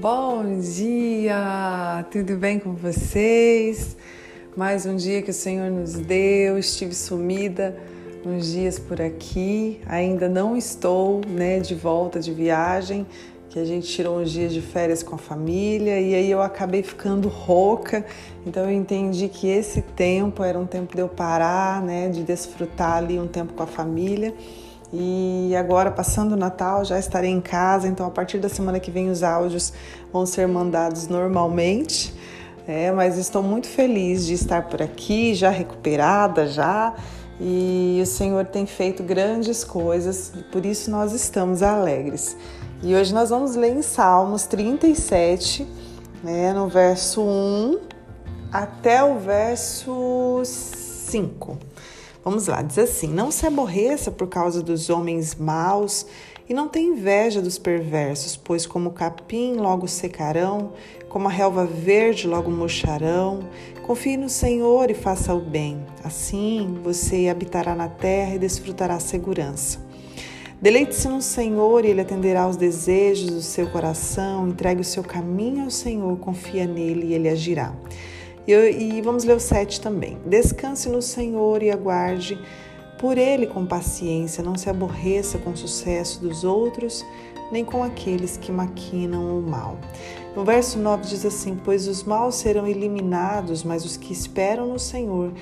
Bom dia! Tudo bem com vocês? Mais um dia que o Senhor nos deu. Estive sumida uns dias por aqui. Ainda não estou, de volta de viagem, que a gente tirou uns dias de férias com a família e aí eu acabei ficando rouca. Então eu entendi que esse tempo era um tempo de eu parar, de desfrutar ali um tempo com a família. E agora, passando o Natal, já estarei em casa, então a partir da semana que vem os áudios vão ser mandados normalmente, mas estou muito feliz de estar por aqui, já recuperada, e o Senhor tem feito grandes coisas, e por isso nós estamos alegres. E hoje nós vamos ler em Salmos 37, no verso 1 até o verso 5. Vamos lá, diz assim: não se aborreça por causa dos homens maus e não tenha inveja dos perversos, pois como o capim logo secarão, como a relva verde logo murcharão. Confie no Senhor e faça o bem, assim você habitará na terra e desfrutará a segurança. Deleite-se no Senhor e Ele atenderá aos desejos do seu coração. Entregue o seu caminho ao Senhor, confia nele e Ele agirá. E vamos ler o 7 também. Descanse no Senhor e aguarde por Ele com paciência. Não se aborreça com o sucesso dos outros, nem com aqueles que maquinam o mal. No verso 9 diz assim: pois os maus serão eliminados, mas os que esperam no Senhor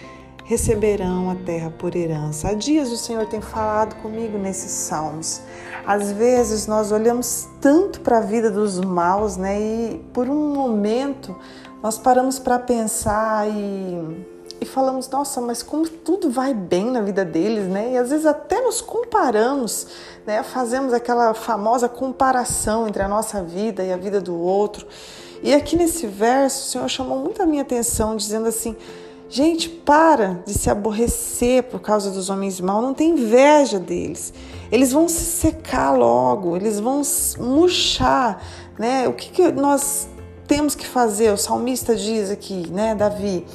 receberão a terra por herança. Há dias o Senhor tem falado comigo nesses salmos. Às vezes nós olhamos tanto para a vida dos maus, e por um momento nós paramos para pensar e falamos: nossa, mas como tudo vai bem na vida deles, E às vezes até nos comparamos, Fazemos aquela famosa comparação entre a nossa vida e a vida do outro. E aqui nesse verso, o Senhor chamou muito a minha atenção, dizendo assim: gente, para de se aborrecer por causa dos homens maus, não tem inveja deles. Eles vão se secar logo, eles vão murchar, O que nós temos que fazer? O salmista diz aqui, Davi,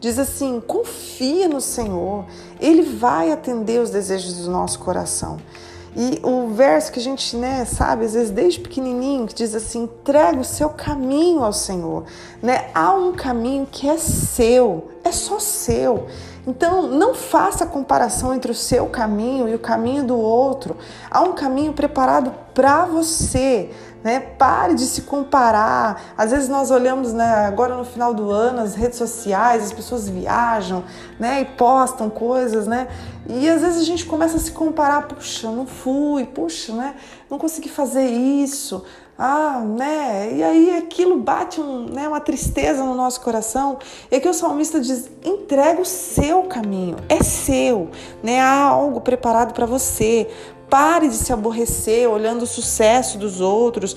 diz assim: confia no Senhor, Ele vai atender os desejos do nosso coração. E o verso que a gente, sabe, às vezes desde pequenininho, que diz assim: entrega o seu caminho ao Senhor, Há um caminho que é seu, é só seu. Então, não faça comparação entre o seu caminho e o caminho do outro. Há um caminho preparado para você, Pare de se comparar. Às vezes nós olhamos, agora no final do ano, as redes sociais, as pessoas viajam, e postam coisas, E às vezes a gente começa a se comparar: puxa, não fui, puxa, não consegui fazer isso. E aí aquilo bate uma tristeza no nosso coração. E aqui o salmista diz: entrega o seu caminho, é seu, Há algo preparado para você. Pare de se aborrecer olhando o sucesso dos outros,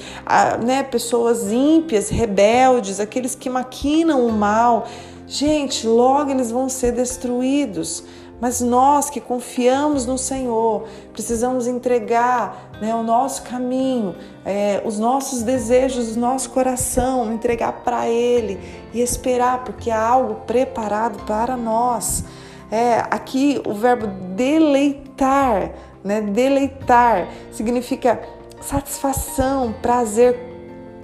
pessoas ímpias, rebeldes, aqueles que maquinam o mal. Gente, logo eles vão ser destruídos. Mas nós que confiamos no Senhor, precisamos entregar o nosso caminho, os nossos desejos, o nosso coração, entregar para Ele e esperar, porque há algo preparado para nós. Aqui o verbo deleitar, deleitar significa satisfação, prazer,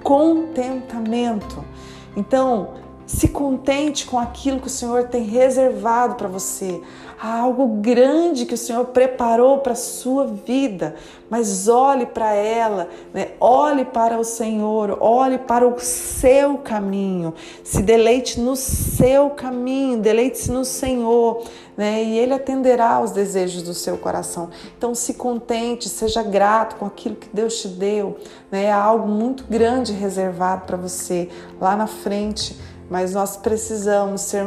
contentamento. Então, se contente com aquilo que o Senhor tem reservado para você. Há algo grande que o Senhor preparou para a sua vida, mas olhe para ela, Olhe para o Senhor, olhe para o seu caminho, se deleite no seu caminho, deleite-se no Senhor, E Ele atenderá aos desejos do seu coração. Então se contente, seja grato com aquilo que Deus te deu, Há algo muito grande reservado para você lá na frente. Mas nós precisamos ser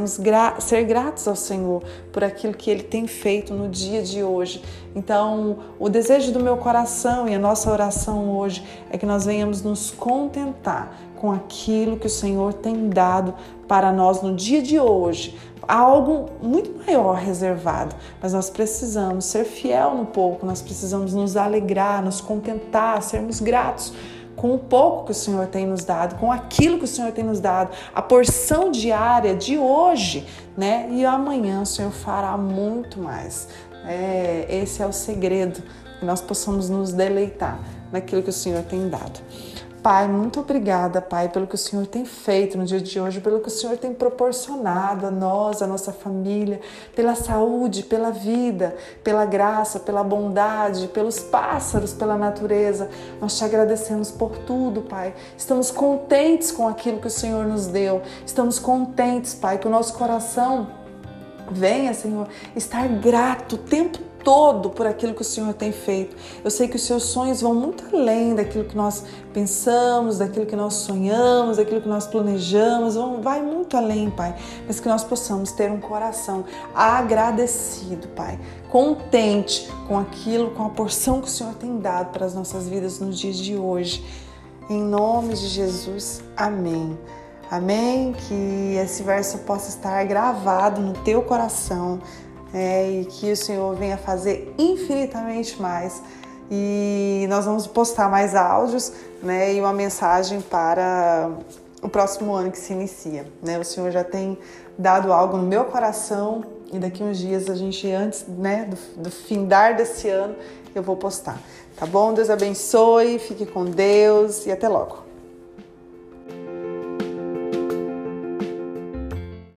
gratos ao Senhor por aquilo que Ele tem feito no dia de hoje. Então, o desejo do meu coração e a nossa oração hoje é que nós venhamos nos contentar com aquilo que o Senhor tem dado para nós no dia de hoje. Há algo muito maior reservado, mas nós precisamos ser fiel no pouco, nós precisamos nos alegrar, nos contentar, sermos gratos com o pouco que o Senhor tem nos dado, com aquilo que o Senhor tem nos dado, a porção diária de hoje, E amanhã o Senhor fará muito mais. Esse é o segredo, que nós possamos nos deleitar naquilo que o Senhor tem dado. Pai, muito obrigada, Pai, pelo que o Senhor tem feito no dia de hoje, pelo que o Senhor tem proporcionado a nós, a nossa família, pela saúde, pela vida, pela graça, pela bondade, pelos pássaros, pela natureza. Nós te agradecemos por tudo, Pai. Estamos contentes com aquilo que o Senhor nos deu. Estamos contentes, Pai, que o nosso coração venha, Senhor, estar grato o tempo todo por aquilo que o Senhor tem feito. Eu sei que os seus sonhos vão muito além daquilo que nós pensamos, daquilo que nós sonhamos, daquilo que nós planejamos, vai muito além, Pai, mas que nós possamos ter um coração agradecido, Pai, contente com aquilo, com a porção que o Senhor tem dado para as nossas vidas nos dias de hoje. Em nome de Jesus, amém. Amém, que esse verso possa estar gravado no teu coração, e que o Senhor venha fazer infinitamente mais. E nós vamos postar mais áudios, e uma mensagem para o próximo ano que se inicia, O Senhor já tem dado algo no meu coração e daqui uns dias a gente, antes do findar desse ano, eu vou postar, tá bom? Deus abençoe, fique com Deus e até logo.